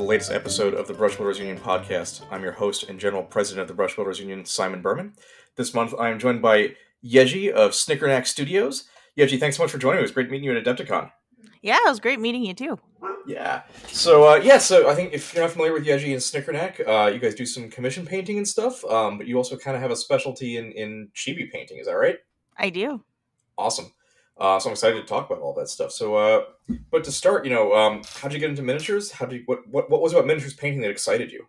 the latest episode of the Brushwielders Union podcast. I'm your host and general president of the Brushwielders Union, Simon Berman. This month I am joined by Yeji of Snickersnack Studios. Yeji, thanks so much for joining me. It was great meeting you at Adepticon. Yeah, it was great meeting you too. Yeah. So I think if you're not familiar with Yeji and Snickersnack, you guys do some commission painting and stuff, but you also kind of have a specialty in chibi painting, is that right? I do. Awesome. So I'm excited to talk about all that stuff. But to start, how'd you get into miniatures? What was about miniatures painting that excited you?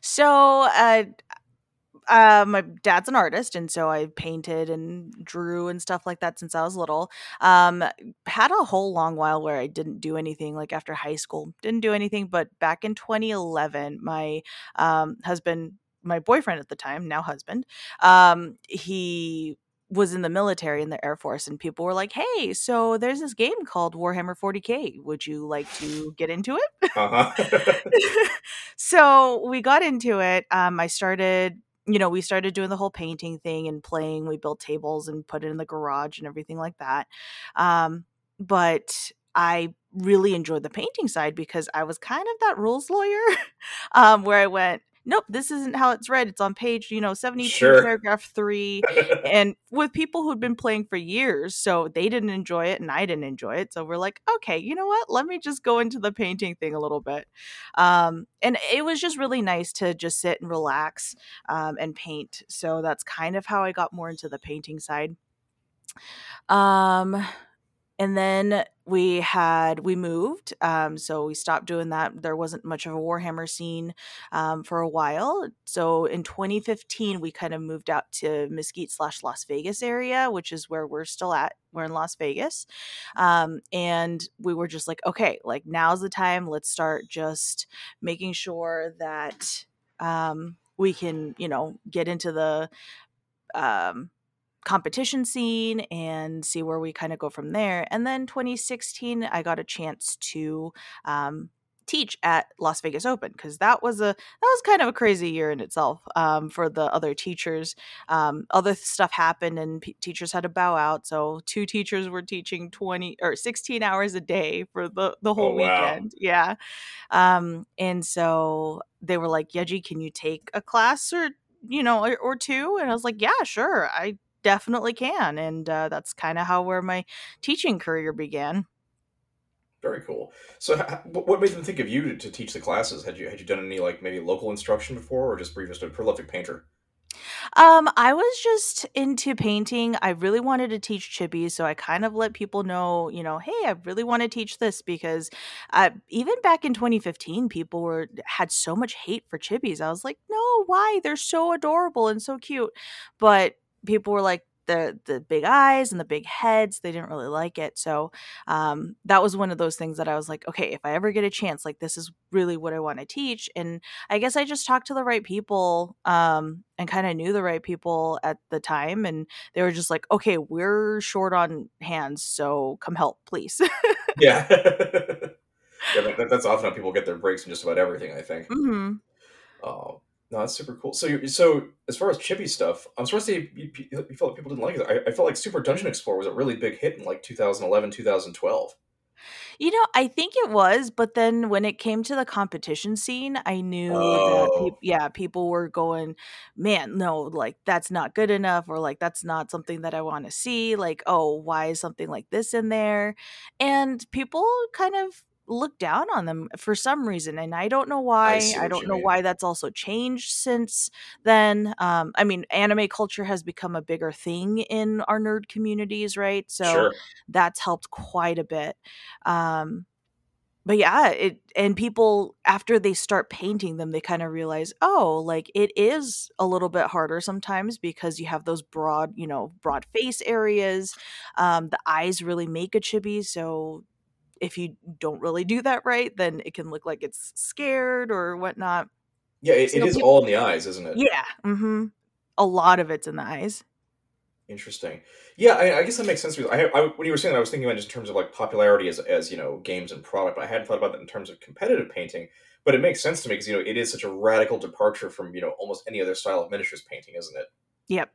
So my dad's an artist, and so I painted and drew and stuff like that since I was little. Had a whole long while where I didn't do anything, like after high school, didn't do anything. But back in 2011, my boyfriend at the time, now husband, he was in the military, in the Air Force, and people were like, hey, so there's this game called Warhammer 40K. Would you like to get into it? Uh-huh. So we got into it. We started doing the whole painting thing and playing. We built tables and put it in the garage and everything like that. But I really enjoyed the painting side because I was kind of that rules lawyer where I went, nope, this isn't how it's read. It's on page, 72, sure, paragraph 3. And with people who'd been playing for years, so they didn't enjoy it and I didn't enjoy it. So we're like, okay, you know what? Let me just go into the painting thing a little bit. And it was just really nice to just sit and relax and paint. So that's kind of how I got more into the painting side. And then we moved, so we stopped doing that. There wasn't much of a Warhammer scene for a while. So in 2015, we kind of moved out to Mesquite / Las Vegas area, which is where we're still at. We're in Las Vegas. And we were just like, okay, like now's the time. Let's start just making sure that we can, get into the competition scene and see where we kind of go from there. And then 2016, I got a chance to teach at Las Vegas Open, because that was kind of a crazy year in itself for the other teachers. Other stuff happened and teachers had to bow out. So 2 teachers were teaching 16 hours a day for the whole weekend. Wow. Yeah. And so they were like, Yeji, can you take a class or 2? And I was like, yeah, sure. I definitely can, and that's kind of where my teaching career began. Very cool. So, what made them think of you to teach the classes? Had you done any maybe local instruction before, or were you just a prolific painter? I was just into painting. I really wanted to teach chibi, so I kind of let people know, hey, I really want to teach this, because even back in 2015, people had so much hate for chibis. I was like, no, why? They're so adorable and so cute, but people were like, the big eyes and the big heads, they didn't really like it. So that was one of those things that I was like, okay, if I ever get a chance, this is really what I want to teach. And I guess I just talked to the right people and kind of knew the right people at the time. And they were just like, okay, we're short on hands, so come help, please. Yeah. That's often how people get their breaks in just about everything, I think. Mm-hmm. No, that's super cool. So as far as chibi stuff, I'm supposed to say you felt like people didn't like it. I felt like Super Dungeon Explorer was a really big hit in 2011, 2012. I think it was, but then when it came to the competition scene, I knew that people were going, man, no, that's not good enough, or that's not something that I want to see. Oh, why is something like this in there? And people kind of look down on them for some reason, and I don't know why. I don't know why that's also changed since then. Anime culture has become a bigger thing in our nerd communities, right? So sure, that's helped quite a bit. But yeah, and people, after they start painting them, they kind of realize, it is a little bit harder sometimes because you have those broad face areas. The eyes really make a chibi, so if you don't really do that right, then it can look like it's scared or whatnot. Yeah, it is all in the eyes, isn't it? Yeah. Mm-hmm. A lot of it's in the eyes. Interesting. Yeah, I guess that makes sense. Because when you were saying that, I was thinking about it just in terms of popularity as games and product. I hadn't thought about that in terms of competitive painting, but it makes sense to me because, it is such a radical departure from, almost any other style of miniatures painting, isn't it? Yep.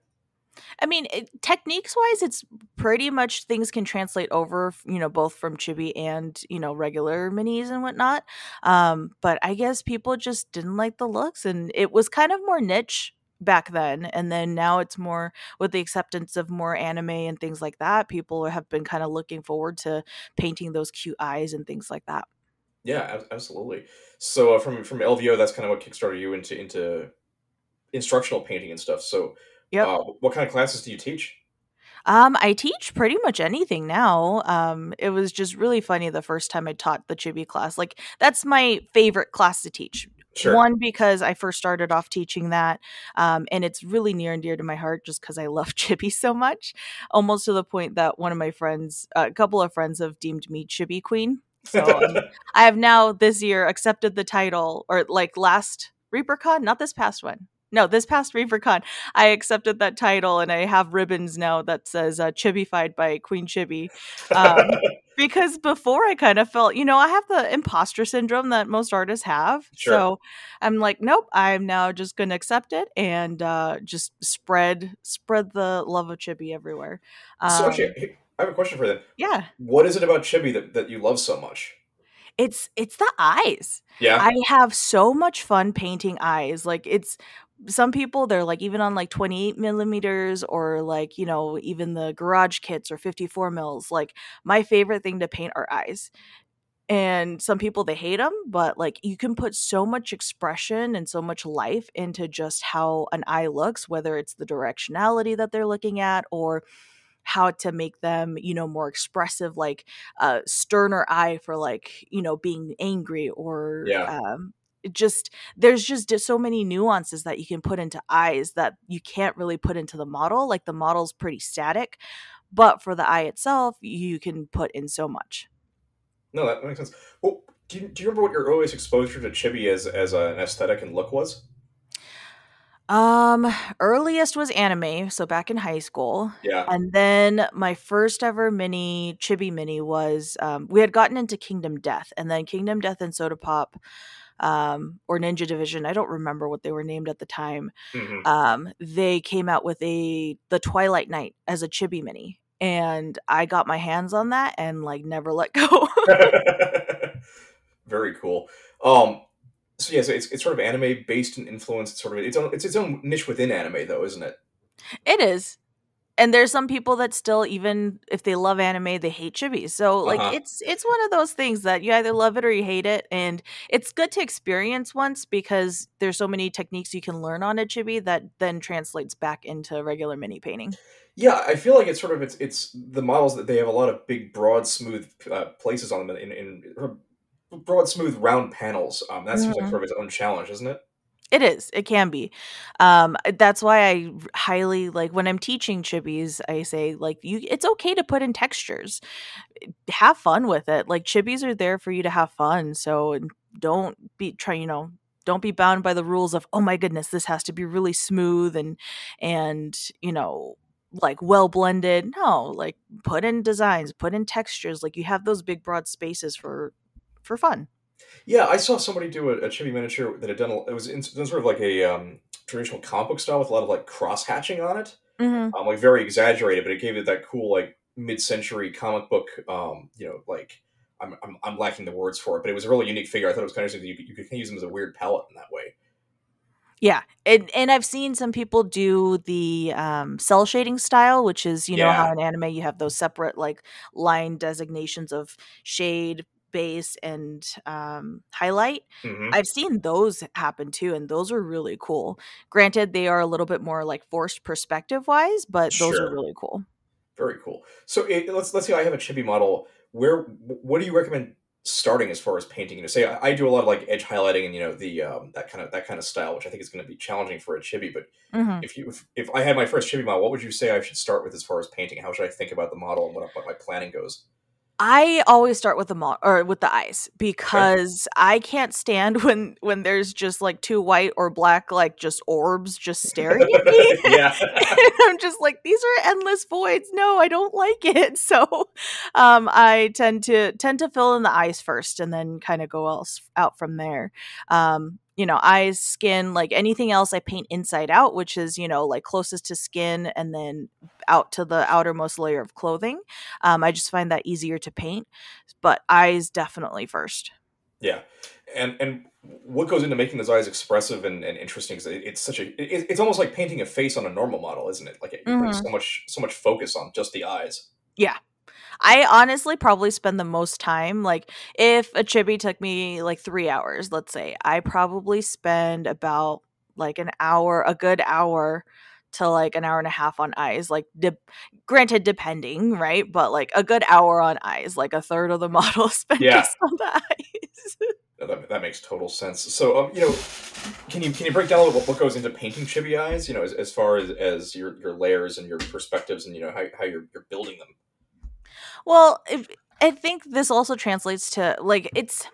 I mean, techniques-wise, it's pretty much things can translate over, you know, both from chibi and, you know, regular minis and whatnot. But I guess people just didn't like the looks, and it was kind of more niche back then. And then now it's more with the acceptance of more anime and things like that. People have been kind of looking forward to painting those cute eyes and things like that. Yeah, absolutely. So from LVO, that's kind of what kickstarted you into instructional painting and stuff. So yep. What kind of classes do you teach? I teach pretty much anything now. It was just really funny the first time I taught the chibi class. Like, that's my favorite class to teach. Sure. One, because I first started off teaching that, and it's really near and dear to my heart just because I love chibi so much, almost to the point that one of my friends, a couple of friends have deemed me chibi queen. So I have now this year accepted the title, or like last ReaperCon, not this past one. No, this past ReaperCon, I accepted that title, and I have ribbons now that says Chibified by Queen Chibi. Because before I kind of felt, you know, I have the imposter syndrome that most artists have. Sure. So I'm like, nope, I'm now just going to accept it and just spread the love of chibi everywhere. So actually, I have a question for them. Yeah. What is it about chibi that you love so much? It's the eyes. Yeah. I have so much fun painting eyes. Like, it's some people, they're like, even on like 28 millimeters or like, you know, even the garage kits or 54 mils, like my favorite thing to paint are eyes. And some people, they hate them, but like you can put so much expression and so much life into just how an eye looks, whether it's the directionality that they're looking at or how to make them, you know, more expressive, like sterner eye for like, you know, being angry or there's just so many nuances that you can put into eyes that you can't really put into the model. Like, the model's pretty static, but for the eye itself, you can put in so much. No, that makes sense. Well, do you remember what your earliest exposure to chibi as an aesthetic and look was? Earliest was anime, so back in high school. Yeah. And then my first ever chibi mini was, we had gotten into Kingdom Death, and then Kingdom Death and Soda Pop, or Ninja Division, I don't remember what they were named at the time. Mm-hmm. They came out with the Twilight Knight as a chibi mini, and I got my hands on that and like never let go. Very cool. So yeah, so it's sort of anime based and influenced. It's its own niche within anime, though, isn't it? It is, and there's some people that still, even if they love anime, they hate chibi. So like it's one of those things that you either love it or you hate it, and it's good to experience once because there's so many techniques you can learn on a chibi that then translates back into regular mini painting. Yeah, I feel like it's sort of it's the models that they have a lot of big, broad, smooth places on them in broad, smooth, round panels. That seems like sort of its own challenge, isn't it? It is. It can be. That's why I highly, like, when I'm teaching chibis, I say, like, it's okay to put in textures. Have fun with it. Like, chibis are there for you to have fun. So don't be bound by the rules of, oh my goodness, this has to be really smooth and you know, like, well blended. No, like, put in designs, put in textures. Like, you have those big, broad spaces for fun. Yeah, I saw somebody do a chibi miniature that had done, it was sort of like a traditional comic book style with a lot of like cross hatching on it. Mm-hmm. Like very exaggerated, but it gave it that cool like mid-century comic book, you know, like I'm lacking the words for it, but it was a really unique figure. I thought it was kind of interesting that you could use them as a weird palette in that way. Yeah, and I've seen some people do the cell shading style, which is, you know, how in anime you have those separate like line designations of shade, base, and highlight. Mm-hmm. I've seen those happen too, and those are really cool. Granted, they are a little bit more like forced perspective wise, but those are really cool. Very cool. So let's say I have a chibi model. What do you recommend starting as far as painting? You know, say I do a lot of like edge highlighting and, you know, the that kind of style, which I think is going to be challenging for a chibi. But if I had my first chibi model, what would you say I should start with as far as painting? How should I think about the model and what my planning goes? I always start with the eyes, because I can't stand when there's just like two white or black, like just orbs just staring at me. And I'm just like, these are endless voids. No, I don't like it. So I tend to fill in the eyes first and then kind of go out from there. you know, eyes, skin, like anything else I paint inside out, which is, you know, like closest to skin and then out to the outermost layer of clothing. I just find that easier to paint, but eyes definitely first. Yeah. And what goes into making those eyes expressive and interesting is it's such a, it's almost like painting a face on a normal model, isn't it? Like it brings so much focus on just the eyes. Yeah. I honestly probably spend the most time, like if a chibi took me like 3 hours, let's say, I probably spend about like a good hour to like an hour and a half on eyes, like granted depending, right? But like a good hour on eyes, like a third of the model spent just on the eyes. That makes total sense. So, you know, can you break down a little bit what goes into painting chibi eyes, you know, as far as your layers and your perspectives and, you know, how you're building them? Well, I think this also translates to, like, it's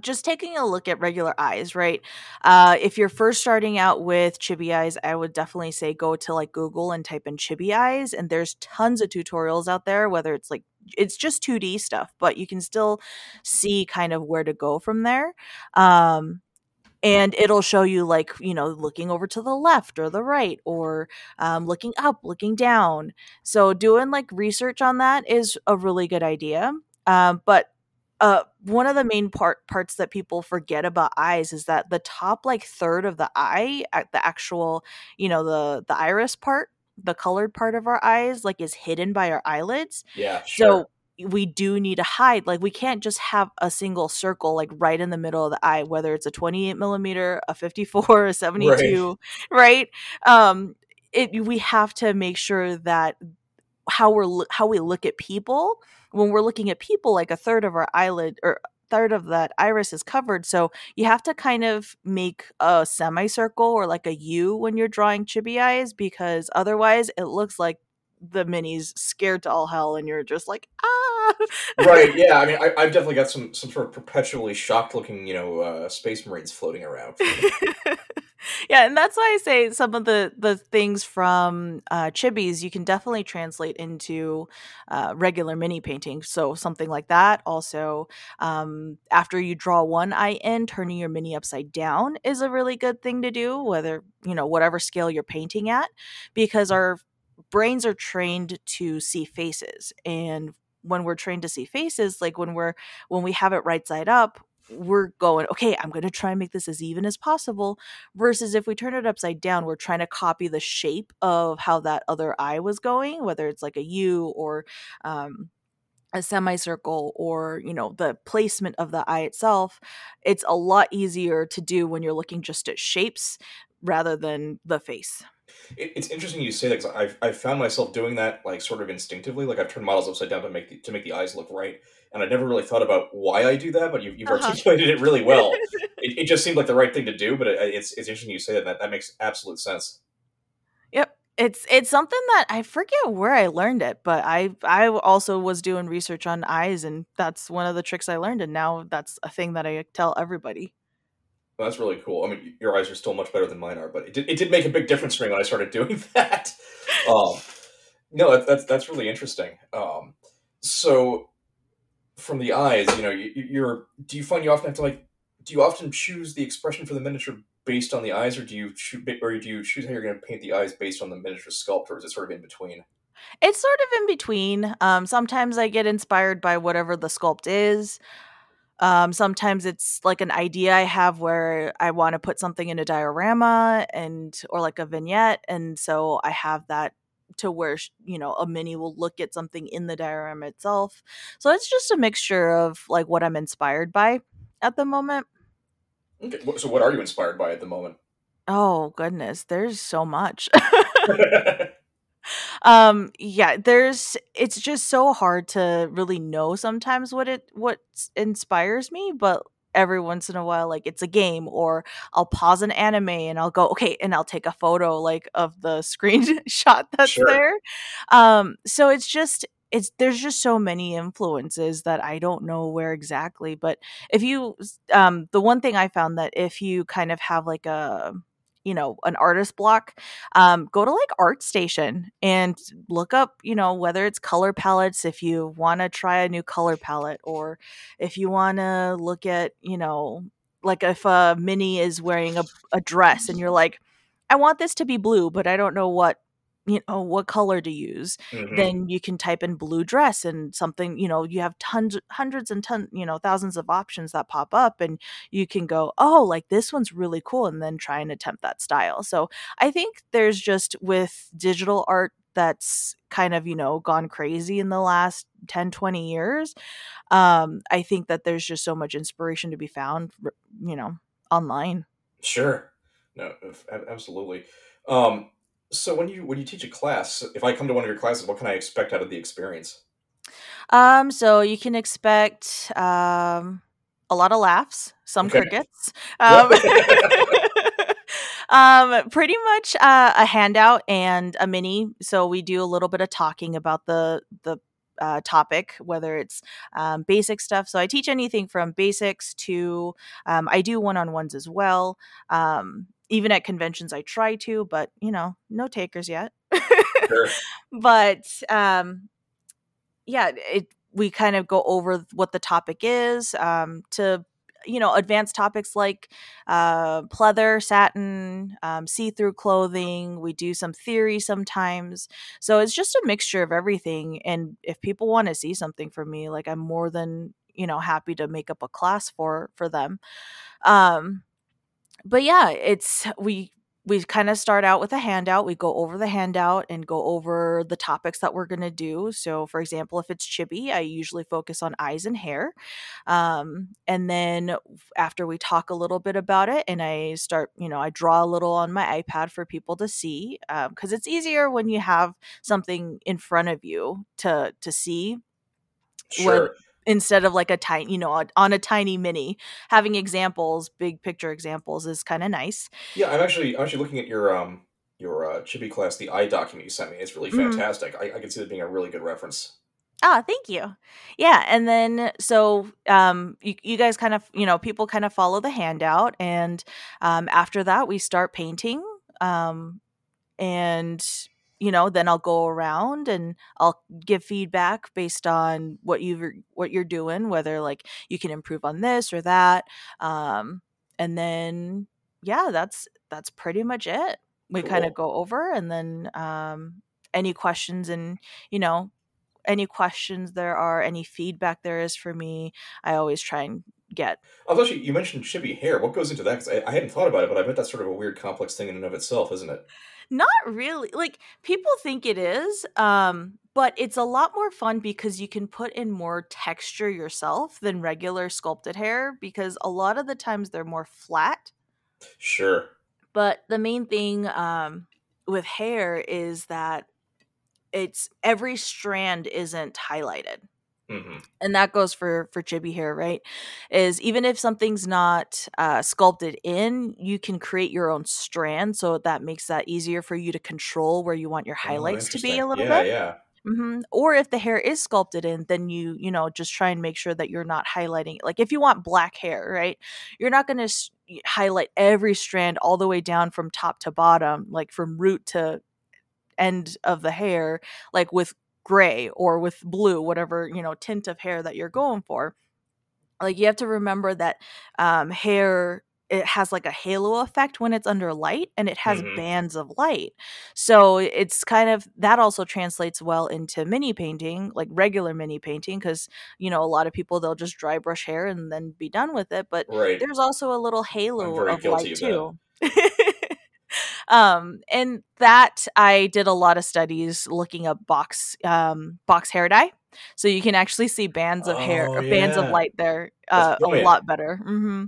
just taking a look at regular eyes, right? If you're first starting out with chibi eyes, I would definitely say go to, like, Google and type in chibi eyes. And there's tons of tutorials out there, whether it's, like, it's just 2D stuff, but you can still see kind of where to go from there. And it'll show you, like, you know, looking over to the left or the right or looking up, looking down. So doing, like, research on that is a really good idea. But one of the main parts that people forget about eyes is that the top, like, third of the eye, at the actual, you know, the iris part, the colored part of our eyes, like, is hidden by our eyelids. Yeah, sure. So we do need to hide. Like, we can't just have a single circle, like, right in the middle of the eye, whether it's a 28 millimeter, a 54, a 72, right? We have to make sure that how we look at people, when we're looking at people, like a third of our eyelid or third of that iris is covered. So you have to kind of make a semicircle or like a U when you're drawing chibi eyes, because otherwise it looks like the minis scared to all hell and you're just like, ah. Right. Yeah. I mean, I've definitely got some sort of perpetually shocked looking, you know, space marines floating around. Yeah. And that's why I say some of the things from chibis, you can definitely translate into regular mini painting. So something like that. Also, after you draw one eye in, turning your mini upside down is a really good thing to do, whether, you know, whatever scale you're painting at, because our brains are trained to see faces, and when we're trained to see faces, like when we have it right side up, we're going, okay, I'm going to try and make this as even as possible, versus if we turn it upside down, we're trying to copy the shape of how that other eye was going, whether it's like a U or a semicircle or, you know, the placement of the eye itself. It's a lot easier to do when you're looking just at shapes rather than the face. It's interesting you say that, because I've found myself doing that, like, sort of instinctively. Like, I've turned models upside down to make the eyes look right, and I never really thought about why I do that. But you've articulated it really well. It just seemed like the right thing to do. But it's interesting you say that makes absolute sense. Yep, it's something that I forget where I learned it, but I also was doing research on eyes, and that's one of the tricks I learned, and now that's a thing that I tell everybody. Well, that's really cool. I mean, your eyes are still much better than mine are, but it did make a big difference for me when I started doing that. No, that's really interesting. So from the eyes, you know, do you often choose the expression for the miniature based on the eyes, or do you choose how you're going to paint the eyes based on the miniature sculpt, or is it sort of in between? It's sort of in between. Sometimes I get inspired by whatever the sculpt is. Sometimes it's like an idea I have where I want to put something in a diorama or like a vignette. And so I have that to where, you know, a mini will look at something in the diorama itself. So it's just a mixture of like what I'm inspired by at the moment. Okay. So what are you inspired by at the moment? Oh, goodness. There's so much. It's just so hard to really know sometimes what inspires me, but every once in a while, like, it's a game, or I'll pause an anime and I'll go, okay, and I'll take a photo, like, of the screenshot that's sure. there. So there's just so many influences that I don't know where exactly, but if you, the one thing I found that if you kind of have like a, you know, an artist block, go to like ArtStation and look up, you know, whether it's color palettes, if you want to try a new color palette, or if you want to look at, you know, like if Minnie is wearing a dress and you're like, I want this to be blue, but I don't know what color to use, then you can type in blue dress and something, you have hundreds and thousands of options that pop up, and you can go, oh, like this one's really cool, and then try and attempt that style. So I think there's just with digital art that's kind of, gone crazy in the last 10, 20 years. I think that there's just so much inspiration to be found, online. Sure. No, absolutely. So when you teach a class, if I come to one of your classes, what can I expect out of the experience? So you can expect a lot of laughs, some crickets. Pretty much a handout and a mini. So we do a little bit of talking about the topic, whether it's basic stuff. So I teach anything from basics to I do one-on-ones as well. Even at conventions, I try to, but, no takers yet. Sure. But, we kind of go over what the topic is to, advanced topics like pleather, satin, see-through clothing. We do some theory sometimes. So it's just a mixture of everything. And if people want to see something from me, like I'm more than, happy to make up a class for them. But yeah, we kind of start out with a handout. We go over the handout and go over the topics that we're going to do. So, for example, if it's chibi, I usually focus on eyes and hair. And then after we talk a little bit about it, and I start, I draw a little on my iPad for people to see, because it's easier when you have something in front of you to see. Sure. Instead of like a tiny, on a tiny mini, having examples, big picture examples is kind of nice. Yeah, I'm actually looking at your chibi class, the eye document you sent me. It's really fantastic. I can see that being a really good reference. Oh, thank you. Yeah, and then so you guys kind of, people kind of follow the handout, and after that we start painting, and. Then I'll go around and I'll give feedback based on what you're doing, whether like you can improve on this or that. And then, yeah, that's pretty much it. We kind of go over, and then any questions and, any questions there are, any feedback there is for me, I always try and get. Although you mentioned chibi hair, what goes into that? Because I hadn't thought about it, but I bet that's sort of a weird complex thing in and of itself, isn't it? Not really. Like, people think it is, but it's a lot more fun because you can put in more texture yourself than regular sculpted hair, because a lot of the times they're more flat. Sure. But the main thing with hair is that it's every strand isn't highlighted. Mm-hmm. And that goes for chibi hair, right? Is even if something's not sculpted in, you can create your own strand, so that makes that easier for you to control where you want your highlights to be a little bit. Yeah. Mm-hmm. Or if the hair is sculpted in, then you just try and make sure that you're not highlighting. Like if you want black hair, right? You're not going to highlight every strand all the way down from top to bottom, like from root to end of the hair, like with gray or with blue, whatever tint of hair that you're going for. Like you have to remember that hair, it has like a halo effect when it's under light, and it has bands of light, so it's kind of that also translates well into mini painting, like regular mini painting, because a lot of people, they'll just dry brush hair and then be done with it, but there's also a little halo of light too. And that I did a lot of studies looking up box hair dye. So you can actually see bands of hair, or bands of light there, a lot better. Mm-hmm.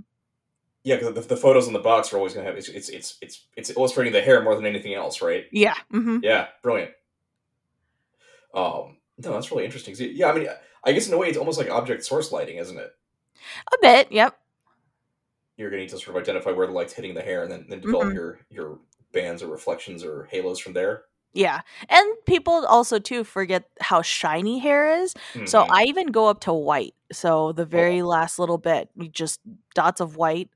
Yeah. Cause the photos on the box are always going to have, it's illustrating the hair more than anything else. Right. Yeah. Mm-hmm. Yeah. Brilliant. No, that's really interesting. Yeah. I mean, I guess in a way it's almost like object source lighting, isn't it? A bit. Yep. You're going to need to sort of identify where the light's hitting the hair, and then develop your bands or reflections or halos from there. Yeah. And people also too forget how shiny hair is. So I even go up to white. So the very last little bit, just dots of white,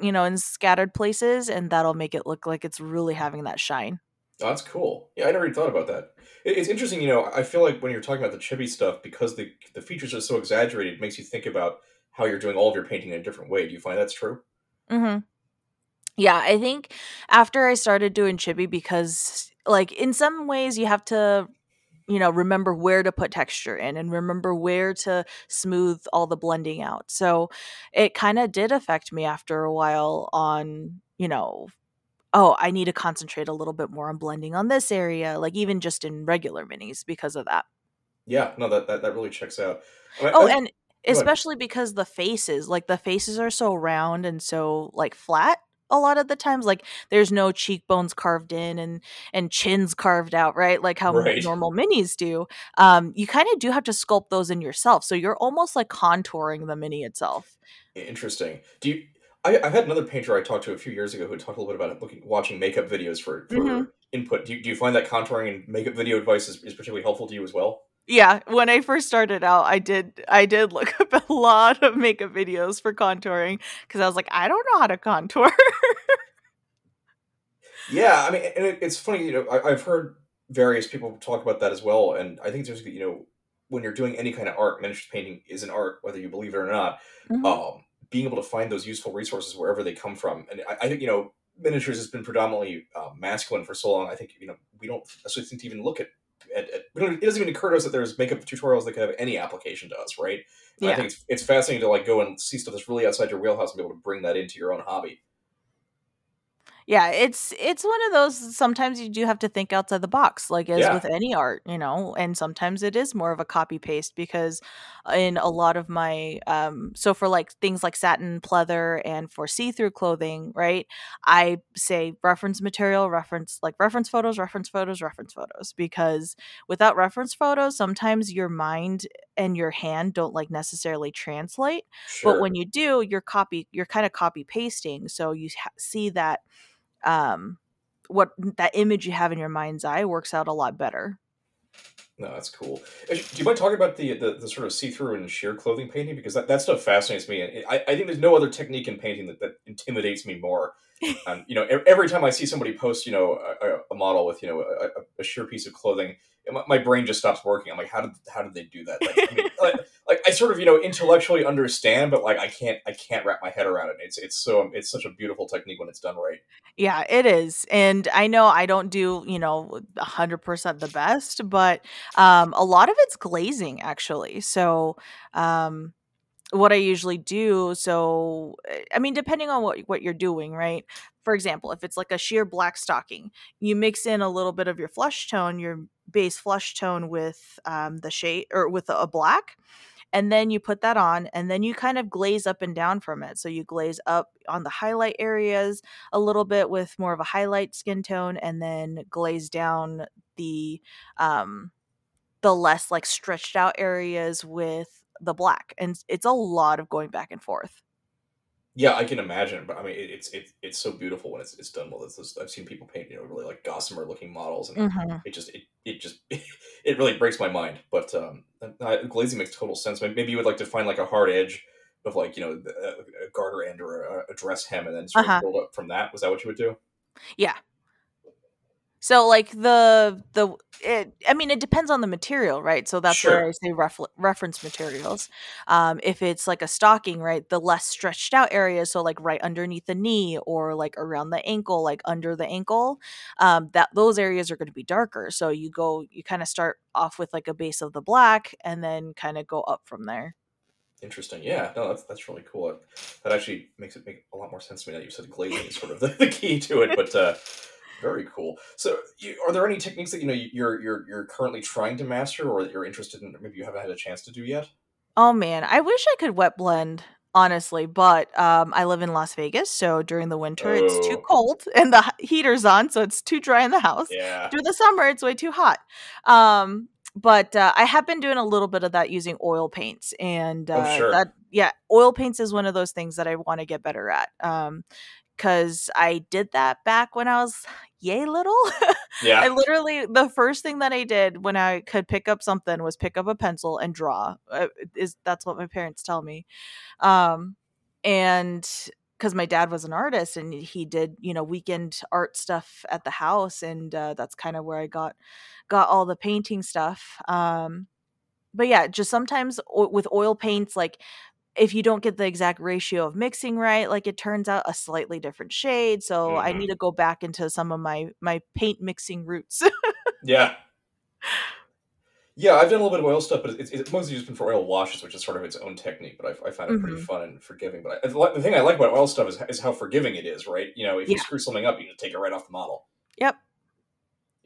in scattered places, and that'll make it look like it's really having that shine. Oh, that's cool. Yeah, I never even thought about that. It's interesting, I feel like when you're talking about the chibi stuff, because the features are so exaggerated, it makes you think about how you're doing all of your painting in a different way. Do you find that's true? Mm-hmm. Yeah, I think after I started doing chibi, because like in some ways you have to, you know, remember where to put texture in and remember where to smooth all the blending out. So it kind of did affect me after a while on, you know, oh, I need to concentrate a little bit more on blending on this area, like even just in regular minis because of that. Yeah, no, that really checks out. And especially because the faces are so round and so like flat a lot of the times, like there's no cheekbones carved in and chins carved out, right? Like how normal minis do. You kind of do have to sculpt those in yourself. So you're almost like contouring the mini itself. Interesting. I've had another painter I talked to a few years ago who talked a little bit about watching makeup videos for mm-hmm. input. Do you find that contouring and makeup video advice is particularly helpful to you as well? Yeah, when I first started out, I did look up a lot of makeup videos for contouring because I was like, I don't know how to contour. Yeah, I mean, and it's funny, you know, I've heard various people talk about that as well, and I think there's, you know, when you're doing any kind of art, miniature painting is an art, whether you believe it or not. Mm-hmm. Being able to find those useful resources wherever they come from, and I think, you know, miniatures has been predominantly masculine for so long. I think, you know, we don't actually think to even look at it doesn't even occur to us that there's makeup tutorials that could have any application to us, right? And yeah. I think it's fascinating to like go and see stuff that's really outside your wheelhouse and be able to bring that into your own hobby. Yeah, it's one of those, sometimes you do have to think outside the box, like as with any art, you know, and sometimes it is more of a copy paste because in a lot of my, so for like things like satin, pleather, and for see-through clothing, right, I say reference material, reference photos, because without reference photos, sometimes your mind and your hand don't like necessarily translate. Sure. But when you do, you're kind of copy pasting. So you see that, what that image you have in your mind's eye works out a lot better. No, that's cool. Do you mind talking about the sort of see-through and sheer clothing painting? Because that stuff fascinates me. And I think there's no other technique in painting that intimidates me more. You know, every time I see somebody post, you know, a model with, you know, a sheer piece of clothing, my brain just stops working. I'm like, how did they do that? Like, I mean, like I sort of, you know, intellectually understand, but like I can't wrap my head around it. It's such a beautiful technique when it's done right. Yeah, it is. And I know I don't do, you know, 100% the best, but a lot of it's glazing actually. So what I usually do, so I mean, depending on what you're doing, right? For example, if it's like a sheer black stocking, you mix in a little bit of your flesh tone, your base flesh tone with the shade or with a black, and then you put that on, and then you kind of glaze up and down from it. So you glaze up on the highlight areas a little bit with more of a highlight skin tone, and then glaze down the less like stretched out areas with the black. And it's a lot of going back and forth. Yeah, I can imagine, but I mean, it's so beautiful when it's done well. I've seen people paint, you know, really like gossamer looking models, and mm-hmm. it really breaks my mind. But glazing makes total sense. Maybe you would like to find like a hard edge of like, you know, a garter end or a dress hem, and then sort of build up from that. Was that what you would do? Yeah. So like it depends on the material, right? So that's where I say reference materials. If it's like a stocking, right, the less stretched out areas, so like right underneath the knee or like around the ankle, like under the ankle, that those areas are going to be darker. So you kind of start off with like a base of the black and then kind of go up from there. Interesting. Yeah, no, that's really cool. That actually makes it make a lot more sense to me now that you said glazing is sort of the key to it, but. Very cool. So, are there any techniques that, you know, you're currently trying to master, or that you're interested in, or maybe you haven't had a chance to do yet? Oh man, I wish I could wet blend, honestly, but I live in Las Vegas, so during the winter it's too cold and the heater's on, so it's too dry in the house. Yeah. During the summer it's way too hot. But I have been doing a little bit of that using oil paints, and oil paints is one of those things that I want to get better at. Because I did that back when I was yay little. Yeah. I literally, the first thing that I did when I could pick up something was pick up a pencil and draw. That's what my parents tell me. And because my dad was an artist and he did, you know, weekend art stuff at the house. And that's kind of where I got all the painting stuff. But yeah, just sometimes with oil paints, like, if you don't get the exact ratio of mixing right, like it turns out a slightly different shade. So I need to go back into some of my paint mixing roots. Yeah, I've done a little bit of oil stuff, but it's mostly just been for oil washes, which is sort of its own technique, but I find it pretty fun and forgiving. But the thing I like about oil stuff is how forgiving it is, right? You know, if you screw something up, you just take it right off the model. Yep.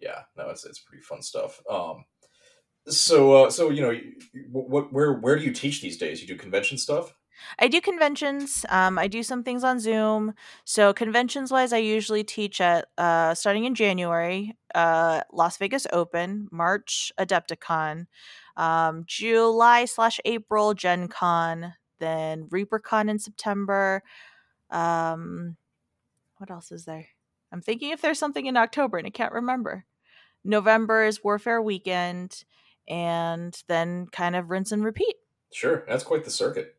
Yeah, no, it's pretty fun stuff. So you know, where do you teach these days? You do convention stuff? I do conventions. I do some things on Zoom. So conventions-wise, I usually teach at starting in January, Las Vegas Open, March, Adepticon, July/April, Gen Con, then ReaperCon in September. What else is there? I'm thinking if there's something in October, and I can't remember. November is Warfare Weekend, and then kind of rinse and repeat. Sure, that's quite the circuit.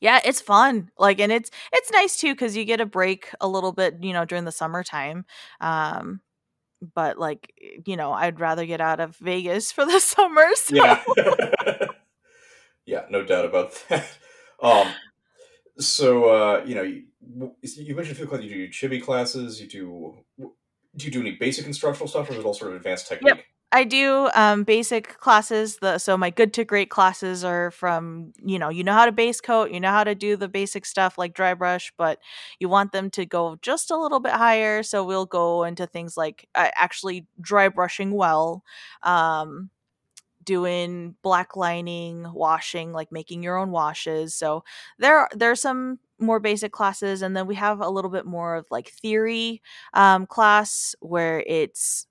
Yeah, it's fun. Like, and it's nice too, because you get a break a little bit, you know, during the summertime. But like, you know, I'd rather get out of Vegas for the summer. So. Yeah. Yeah, no doubt about that. So you know, you mentioned a few classes. You do chibi classes. Do you do any basic instructional stuff, or is it all sort of advanced technique? Yep. I do basic classes. So my good to great classes are from, you know how to base coat, you know how to do the basic stuff like dry brush, but you want them to go just a little bit higher. So we'll go into things like actually dry brushing well, doing black lining, washing, like making your own washes. So there's some more basic classes, and then we have a little bit more of like theory class where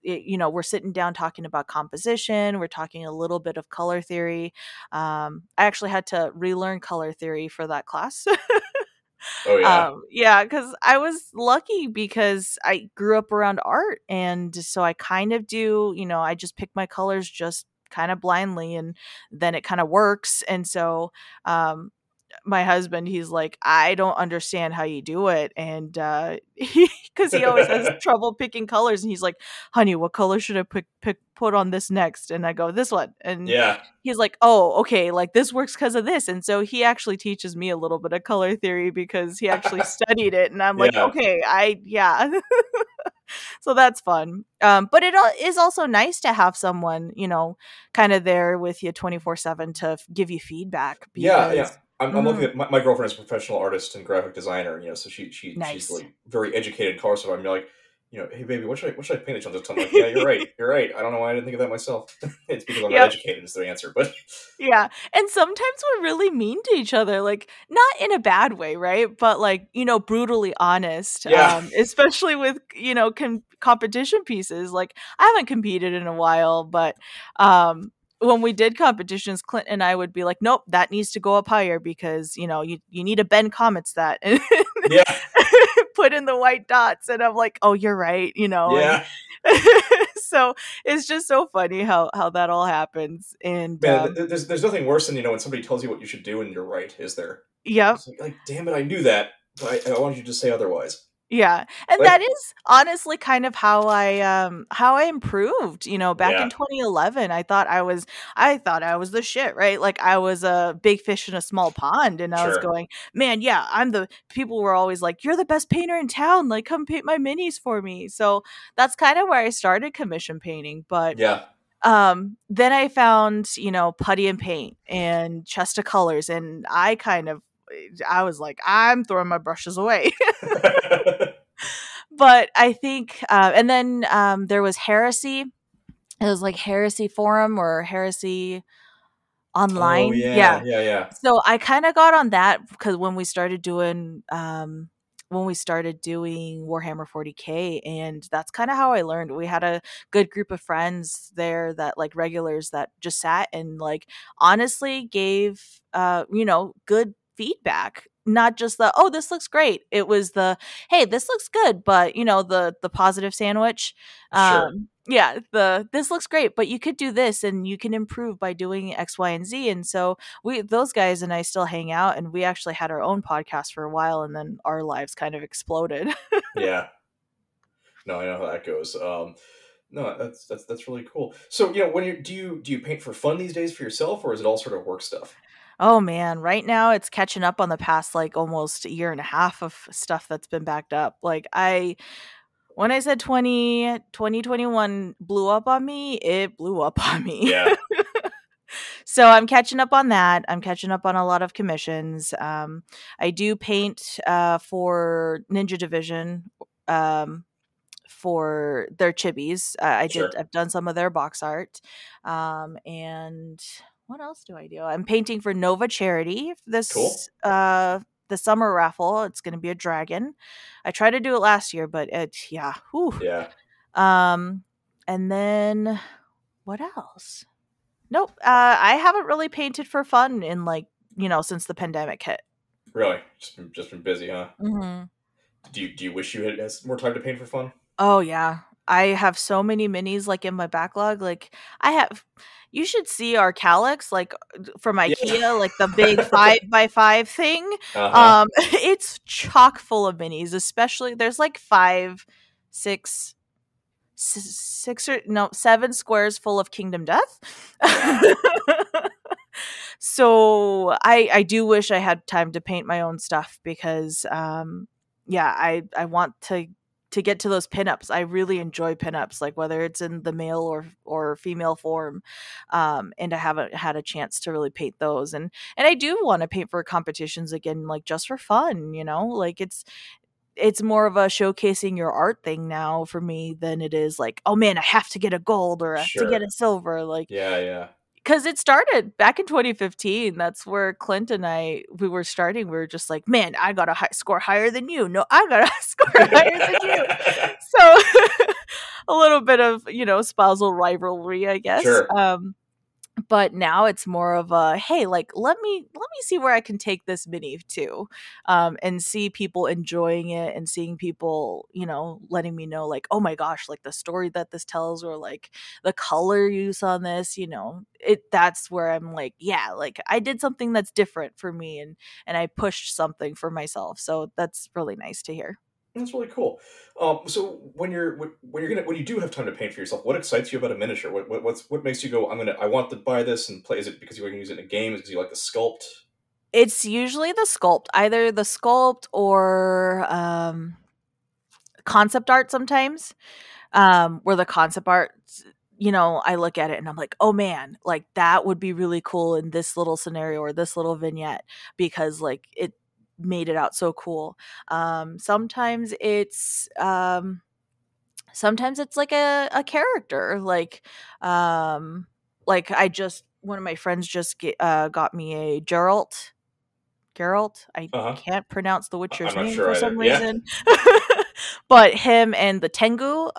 we're sitting down talking about composition, we're talking a little bit of color theory. I actually had to relearn color theory for that class. Oh yeah. Because I was lucky because I grew up around art, and so I kind of do, I just pick my colors just kind of blindly, and then it kind of works. And so my husband, he's like, I don't understand how you do it. And because he always has trouble picking colors, and he's like, honey, what color should I put on this next? And I go, this one. And he's like, oh, okay, like this works because of this. And so he actually teaches me a little bit of color theory because he actually studied it. And I'm like, okay, So that's fun. But it is also nice to have someone, kind of there with you 24/7 to give you feedback. I'm looking at my girlfriend is a professional artist and graphic designer, so she's like very educated color. So I'm like, hey baby, what should I paint it on? Just tell me, like, yeah, you're right. I don't know why I didn't think of that myself. It's because I'm not educated is the answer, but yeah. And sometimes we're really mean to each other, like not in a bad way, right? But like, brutally honest. Yeah. Especially with competition pieces. Like I haven't competed in a while, but when we did competitions, Clint and I would be like, nope, that needs to go up higher because, you need to bend comments that and put in the white dots. And I'm like, oh, you're right. So it's just so funny how that all happens. And there's nothing worse than, when somebody tells you what you should do and you're right, is there? Yep. Like, damn it, I knew that, but I wanted you to say otherwise. Yeah. And that is honestly kind of how I improved, back in 2011. I thought I was the shit, right? Like I was a big fish in a small pond, and I was going, man, people were always like, you're the best painter in town. Like come paint my minis for me. So that's kind of where I started commission painting. But then I found, Putty and Paint and Chest of Colors. And I was like, I'm throwing my brushes away. But I think, and then there was Heresy. It was like Heresy Forum or Heresy Online. Oh, yeah. So I kind of got on that because when we started doing Warhammer 40K, and that's kind of how I learned. We had a good group of friends there that like regulars that just sat and like honestly gave good feedback, not just the oh this looks great. It was the hey this looks good, but the positive sandwich. This looks great, but you could do this and you can improve by doing X, Y, and Z. And so those guys and I still hang out, and we actually had our own podcast for a while, and then our lives kind of exploded. Yeah. No, I know how that goes. No, that's really cool. So when do you paint for fun these days for yourself, or is it all sort of work stuff? Oh man, right now it's catching up on the past like almost a year and a half of stuff that's been backed up. Like when I said 2021 blew up on me, it blew up on me. Yeah. So I'm catching up on that. I'm catching up on a lot of commissions. I do paint for Ninja Division for their chibis. I've done some of their box art. And what else do I do? I'm painting for Nova Charity this the summer raffle. It's going to be a dragon. I tried to do it last year, but yeah. And then what else? Nope. I haven't really painted for fun in since the pandemic hit. Really? Just been busy, huh? Mm-hmm. Do you wish you had more time to paint for fun? Oh yeah. I have so many minis in my backlog. You should see our Kallax from IKEA, the big 5x5 thing. Uh-huh. It's chock full of minis, especially there's 7 squares full of Kingdom Death. So I do wish I had time to paint my own stuff because I want to get to those pinups. I really enjoy pinups, whether it's in the male or female form. And I haven't had a chance to really paint those. And I do want to paint for competitions again, just for fun, it's more of a showcasing your art thing now for me than it is oh man, I have to get a gold or I have to get a silver. Because it started back in 2015. That's where Clint and I, we were starting. We were just man, I got a score higher than you. No, I got a score higher than you. So a little bit of, spousal rivalry, I guess. Sure. But now it's more of a, hey, let me see where I can take this mini to, and see people enjoying it and seeing people, letting me know oh my gosh, the story that this tells or the color use on this, that's where I'm I did something that's different for me and I pushed something for myself. So that's really nice to hear. That's really cool. So when you do have time to paint for yourself, what excites you about a miniature? What makes you go, I want to buy this and play? Is it because you can use it in a game? Is it because you like the sculpt? It's usually the sculpt, either the sculpt or concept art sometimes. Where the concept art, I look at it and I'm oh man, that would be really cool in this little scenario or this little vignette because it made it out so cool. Sometimes it's a character. One of my friends just got me a Geralt. I can't pronounce the Witcher's name for some reason. But him and the Tengu,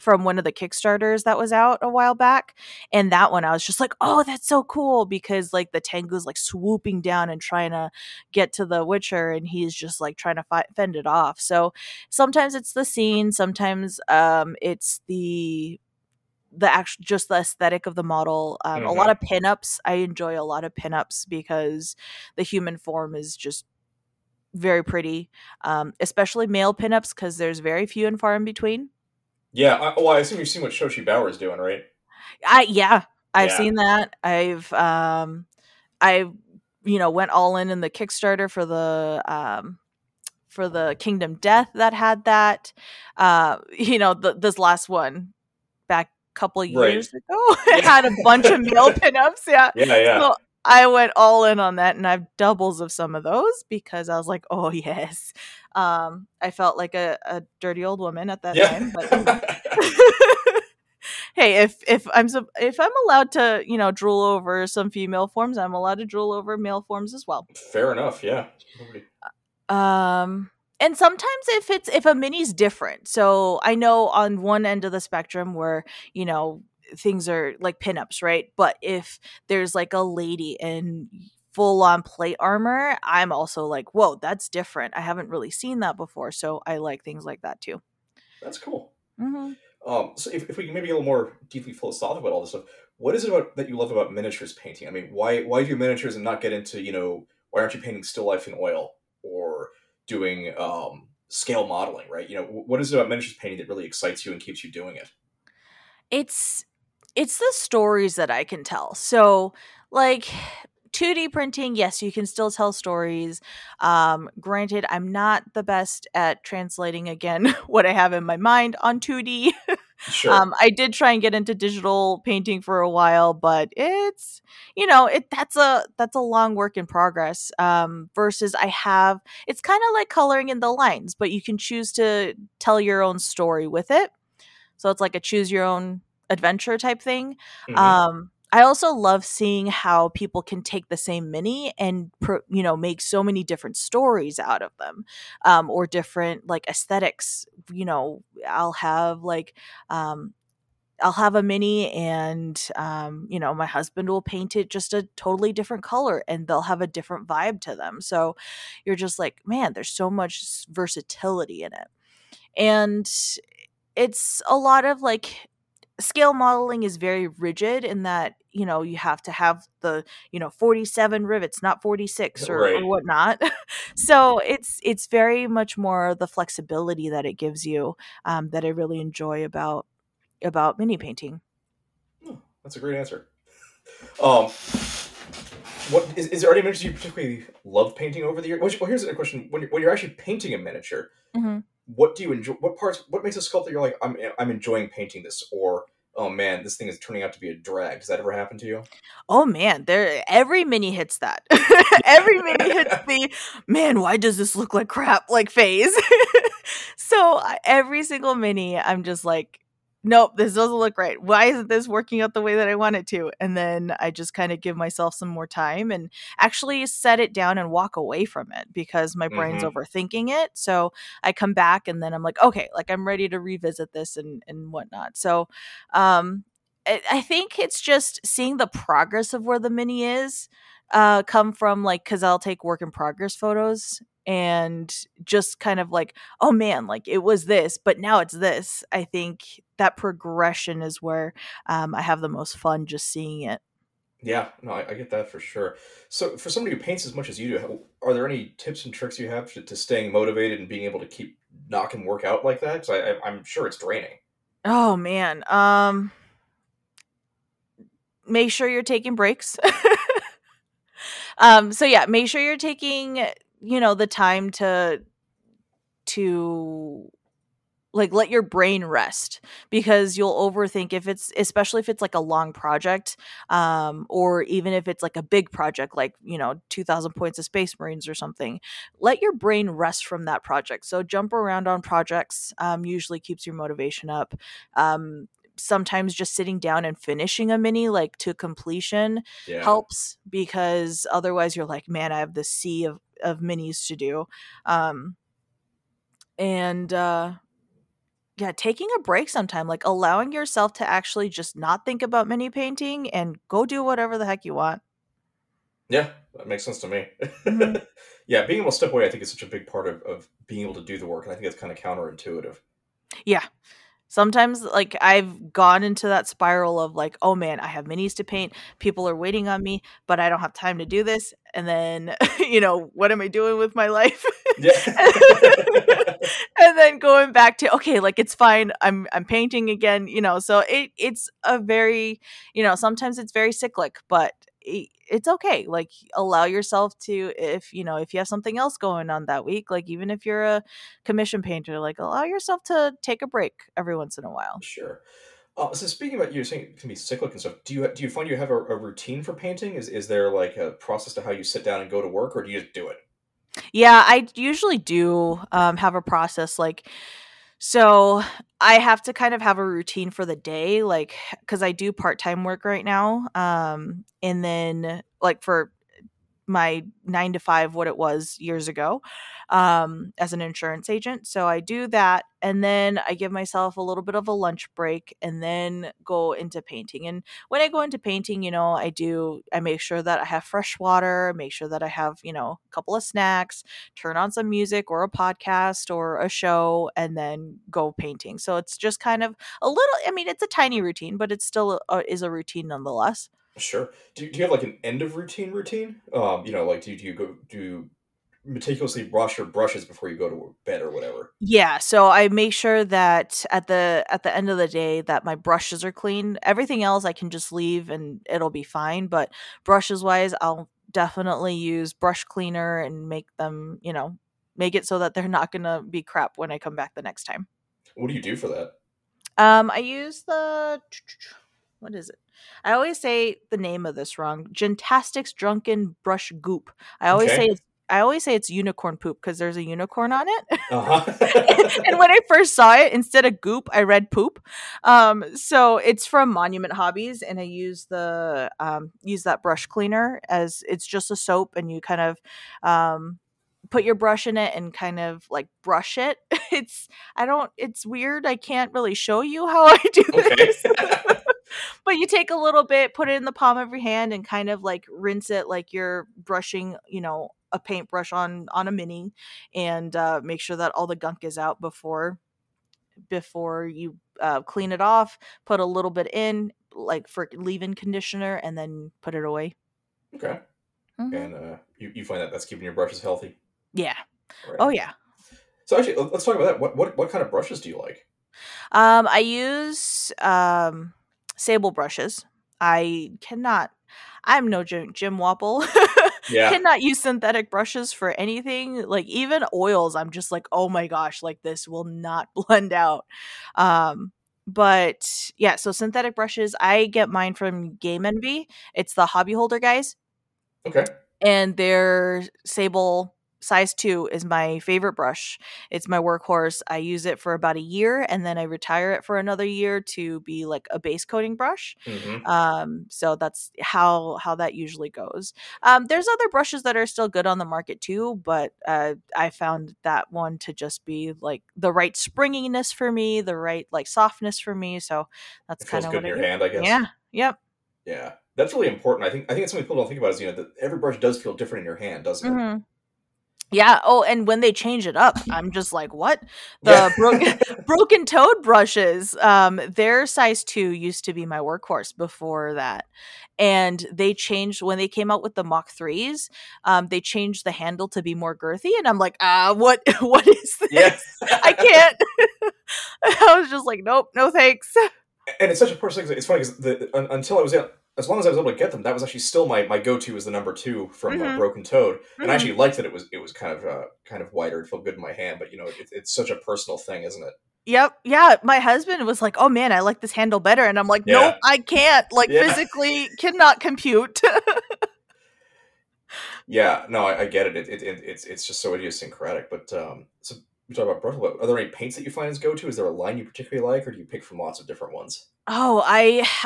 from one of the Kickstarters that was out a while back. And that one, I was just oh, that's so cool. Because the Tengu's swooping down and trying to get to the Witcher. And he's just trying to fend it off. So sometimes it's the scene. Sometimes it's the actual, just the aesthetic of the model. A lot of pinups. I enjoy a lot of pinups because the human form is just very pretty. Especially male pinups because there's very few and far in between. Yeah, I assume you've seen what Shoshi Bauer is doing, right? I've seen that. I went all in the Kickstarter for the Kingdom Death that had that. This last one back a couple years ago, it had a bunch of male pinups. Yeah. So I went all in on that, and I've doubles of some of those because I was oh yes. I felt like a dirty old woman at that time, but hey, if I'm allowed to, drool over some female forms, I'm allowed to drool over male forms as well. Fair enough. Yeah. And sometimes if a mini's different, so I know on one end of the spectrum where, things are pinups, right? But if there's a lady in full-on plate armor, I'm also whoa, that's different. I haven't really seen that before, so I like things like that too. That's cool. Mm-hmm. So if we can maybe get a little more deeply philosophical about all this stuff, what is it that you love about miniatures painting? I mean, why do miniatures and not get into, why aren't you painting still life in oil or doing scale modeling, right? What is it about miniatures painting that really excites you and keeps you doing it? It's the stories that I can tell. So 2D printing, yes, you can still tell stories. Granted, I'm not the best at translating, again, what I have in my mind on 2D. Sure. I did try and get into digital painting for a while, but it's, you know, that's a long work in progress. Versus it's kind of like coloring in the lines, but you can choose to tell your own story with it. So it's like a choose your own adventure type thing. Mm-hmm. I also love seeing how people can take the same mini and, make so many different stories out of them, or different like aesthetics. You know, I'll have a mini and, my husband will paint it just a totally different color and they'll have a different vibe to them. So you're just like, man, there's so much versatility in it. And it's a lot of like, scale modeling is very rigid in that, you know, you have to have the, 47 rivets, not 46 or whatnot. So it's very much more the flexibility that it gives you, that I really enjoy about mini painting. That's a great answer. Is there any miniature you particularly love painting over the years? Well, here's a question. When you're actually painting a miniature, mm-hmm. What do you enjoy? What makes a sculpt that you're like, I'm enjoying painting this, or, oh man, this thing is turning out to be a drag. Does that ever happen to you? Oh man, every mini hits that. Every mini hits the, man, why does this look like crap, like phase? So every single mini, I'm just like, nope, this doesn't look right. Why isn't this working out the way that I want it to? And then I just kind of give myself some more time and actually set it down and walk away from it because my brain's overthinking it. So I come back and then I'm like, okay, like I'm ready to revisit this and whatnot. So I think it's just seeing the progress of where the mini is come from, like, because I'll take work in progress photos and just kind of like, oh man, like it was this, but now it's this. I think that progression is where I have the most fun just seeing it. Yeah, no, I get that for sure. So for somebody who paints as much as you do, are there any tips and tricks you have to staying motivated and being able to keep knocking work out like that? Because I'm sure it's draining. Oh man. Make sure you're taking breaks. So yeah, make sure you're taking... the time to like let your brain rest, because you'll overthink especially if it's like a long project, or even if it's like a big project, like, 2,000 points of Space Marines or something. Let your brain rest from that project. So jump around on projects, usually keeps your motivation up. Sometimes just sitting down and finishing a mini like to completion helps, because otherwise you're like, man, I have this sea of minis to do. Taking a break sometime, like allowing yourself to actually just not think about mini painting and go do whatever the heck you want. Yeah, that makes sense to me. Mm-hmm. Yeah, being able to step away, I think, is such a big part of being able to do the work, and I think that's kind of counterintuitive. Yeah. Sometimes, like, I've gone into that spiral of, like, oh, man, I have minis to paint. People are waiting on me, but I don't have time to do this. And then, what am I doing with my life? Yeah. And then going back to, okay, like, it's fine. I'm painting again, So it's a very, sometimes it's very cyclic, but it's okay. Like, allow yourself to, if you have something else going on that week, like even if you're a commission painter, like allow yourself to take a break every once in a while. Sure. So speaking about, you're saying it can be cyclic and stuff. Do you find you have a routine for painting? Is there like a process to how you sit down and go to work, or do you just do it? Yeah, I usually do have a process, like, so I have to kind of have a routine for the day, like, because I do part-time work right now. And then, like, for my 9-to-5, what it was years ago, as an insurance agent. So I do that. And then I give myself a little bit of a lunch break and then go into painting. And when I go into painting, I make sure that I have fresh water, make sure that I have, a couple of snacks, turn on some music or a podcast or a show, and then go painting. So it's just kind of a little, it's a tiny routine, but it still is a routine nonetheless. Sure. Do you have like an end of routine? Like do you go do meticulously brush your brushes before you go to bed or whatever? Yeah, so I make sure that at the end of the day that my brushes are clean. Everything else I can just leave and it'll be fine, but brushes wise I'll definitely use brush cleaner and make them, you know, make it so that they're not going to be crap when I come back the next time. What do you do for that? I use the... What is it? I always say the name of this wrong. Gentastics Drunken Brush Goop. I always say it's unicorn poop because there's a unicorn on it. Uh-huh. And when I first saw it, instead of goop, I read poop. So it's from Monument Hobbies, and I use the use that brush cleaner as it's just a soap, and you kind of put your brush in it and kind of like brush it. It's weird. I can't really show you how I do this. But you take a little bit, put it in the palm of your hand, and kind of like rinse it like you're brushing, you know, a paintbrush on a mini, and make sure that all the gunk is out before you clean it off. Put a little bit in, like for leave-in conditioner, and then put it away. Okay. Mm-hmm. And you find that's keeping your brushes healthy. Yeah. Right. Oh yeah. So actually, let's talk about that. What kind of brushes do you like? I use sable brushes. I'm no Jim Wapple. Yeah. Cannot use synthetic brushes for anything. Like even oils, I'm just like, oh my gosh, like this will not blend out. But yeah, so synthetic brushes, I get mine from Game Envy. It's the Hobby Holder guys. Okay. And their sable size 2 is my favorite brush. It's my workhorse. I use it for about a year, and then I retire it for another year to be like a base coating brush. Mm-hmm. So that's how that usually goes. There's other brushes that are still good on the market too, but I found that one to just be like the right springiness for me, the right like softness for me. So that's kind of good in your hand, I guess. Yeah. Yep. Yeah, that's really important. I think it's something people don't think about is, you know, that every brush does feel different in your hand, doesn't it? Mm-hmm. Yeah. Oh, and when they change it up, I'm just like, what? Broken Toad brushes, their size 2 used to be my workhorse before that. And they changed when they came out with the Mach 3s. They changed the handle to be more girthy. And I'm like, what is this? Yes. I can't. I was just like, nope, no thanks. And it's such a personal thing. It's funny because until I was out, as long as I was able to get them, that was actually still my go-to was the number 2 from mm-hmm. Broken Toad, and mm-hmm. I actually liked that it was kind of wider. It felt good in my hand, but you know, it's such a personal thing, isn't it? Yep, yeah. My husband was like, "Oh man, I like this handle better," and I'm like, yeah. "Nope, I can't. Like yeah. physically, cannot compute." Yeah, no, I get it. It's just so idiosyncratic. But so we talk about brush. Are there any paints that you find as go-to? Is there a line you particularly like, or do you pick from lots of different ones? Oh,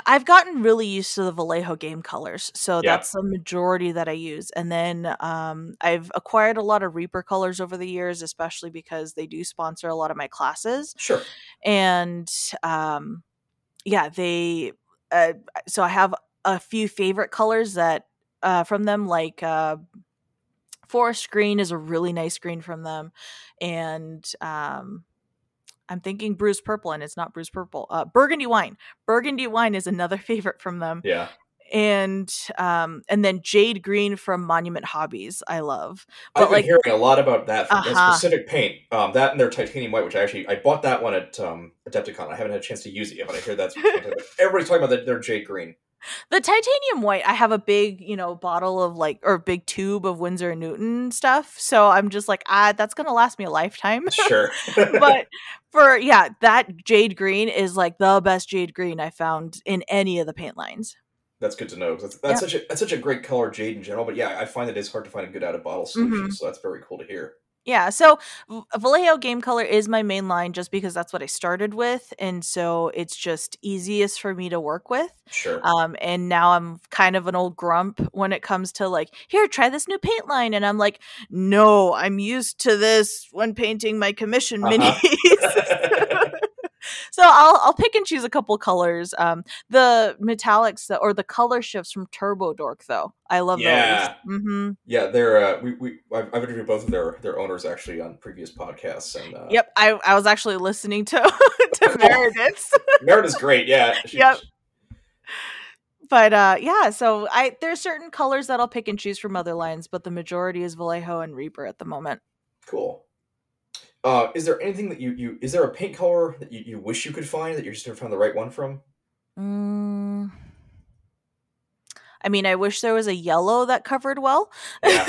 I've gotten really used to the Vallejo game colors, so yeah. That's the majority that I use. And then I've acquired a lot of Reaper colors over the years, especially because they do sponsor a lot of my classes. Sure. And yeah, they so I have a few favorite colors that from them, like forest green is a really nice green from them, and I'm thinking bruised purple, and it's not bruised purple. Burgundy wine. Burgundy wine is another favorite from them. Yeah. And then jade green from Monument Hobbies. I love. But I've been hearing a lot about that from that specific paint. That and their titanium white, which I bought that one at Adepticon. I haven't had a chance to use it yet, but I hear that's everybody's talking about their jade green. The titanium white, I have a big, you know, bottle of like, or big tube of Winsor & Newton stuff. So I'm just like, that's going to last me a lifetime. Sure. But that jade green is like the best jade green I found in any of the paint lines. That's good to know. That's yeah. such a great color, jade in general. But yeah, I find that it's hard to find a good out-of-bottle solution. Mm-hmm. So that's very cool to hear. Yeah, so Vallejo game color is my main line just because that's what I started with, and so it's just easiest for me to work with. Sure. And now I'm kind of an old grump when it comes to like, here, try this new paint line, and I'm like, no, I'm used to this when painting my commission minis. So I'll pick and choose a couple colors. The metallics or the color shifts from Turbo Dork, though. I love those. Mm-hmm. Yeah, they're I've interviewed both of their owners actually on previous podcasts. And yep, I was actually listening to Meredith's. Meredith's great. Yeah. Yep. But yeah, so there's certain colors that I'll pick and choose from other lines, but the majority is Vallejo and Reaper at the moment. Cool. Is there anything that is there a paint color that you wish you could find that you just never found the right one from? I mean, I wish there was a yellow that covered well. Yeah.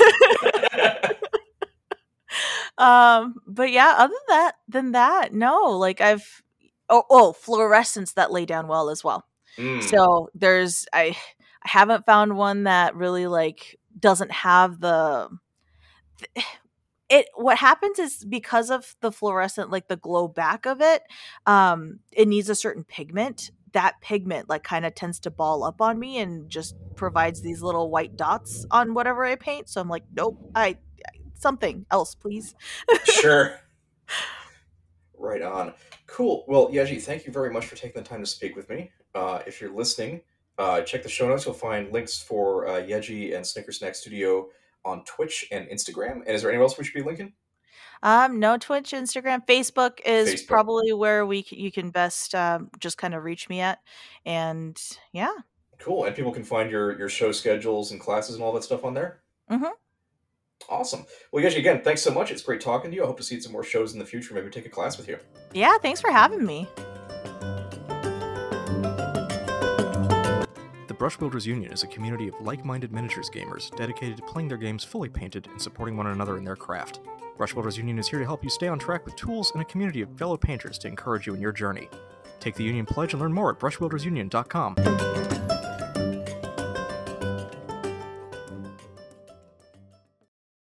But yeah, other than that, no, like I've, oh, fluorescents that lay down well as well. Mm. So there's, I haven't found one that really like doesn't have the, what happens is because of the fluorescent, like the glow back of it, it needs a certain pigment. That pigment like kind of tends to ball up on me and just provides these little white dots on whatever I paint. So I'm like, nope, something else, please. Sure. Right on. Cool. Well, Yeji, thank you very much for taking the time to speak with me. If you're listening, check the show notes. You'll find links for Yeji and Snickersnack Studio on Twitch and Instagram. And is there anywhere else we should be linking? No, Twitch, Instagram, Facebook is probably where you can best just kind of reach me at. And yeah. Cool. And people can find your show schedules and classes and all that stuff on there? Mm-hmm. Awesome. Well, Yeji, again, thanks so much. It's great talking to you. I hope to see some more shows in the future. Maybe take a class with you. Yeah, thanks for having me. The Brushwielders Union is a community of like-minded miniatures gamers dedicated to playing their games fully painted and supporting one another in their craft. Brushwielders Union is here to help you stay on track with tools and a community of fellow painters to encourage you in your journey. Take the Union pledge and learn more at brushwieldersunion.com.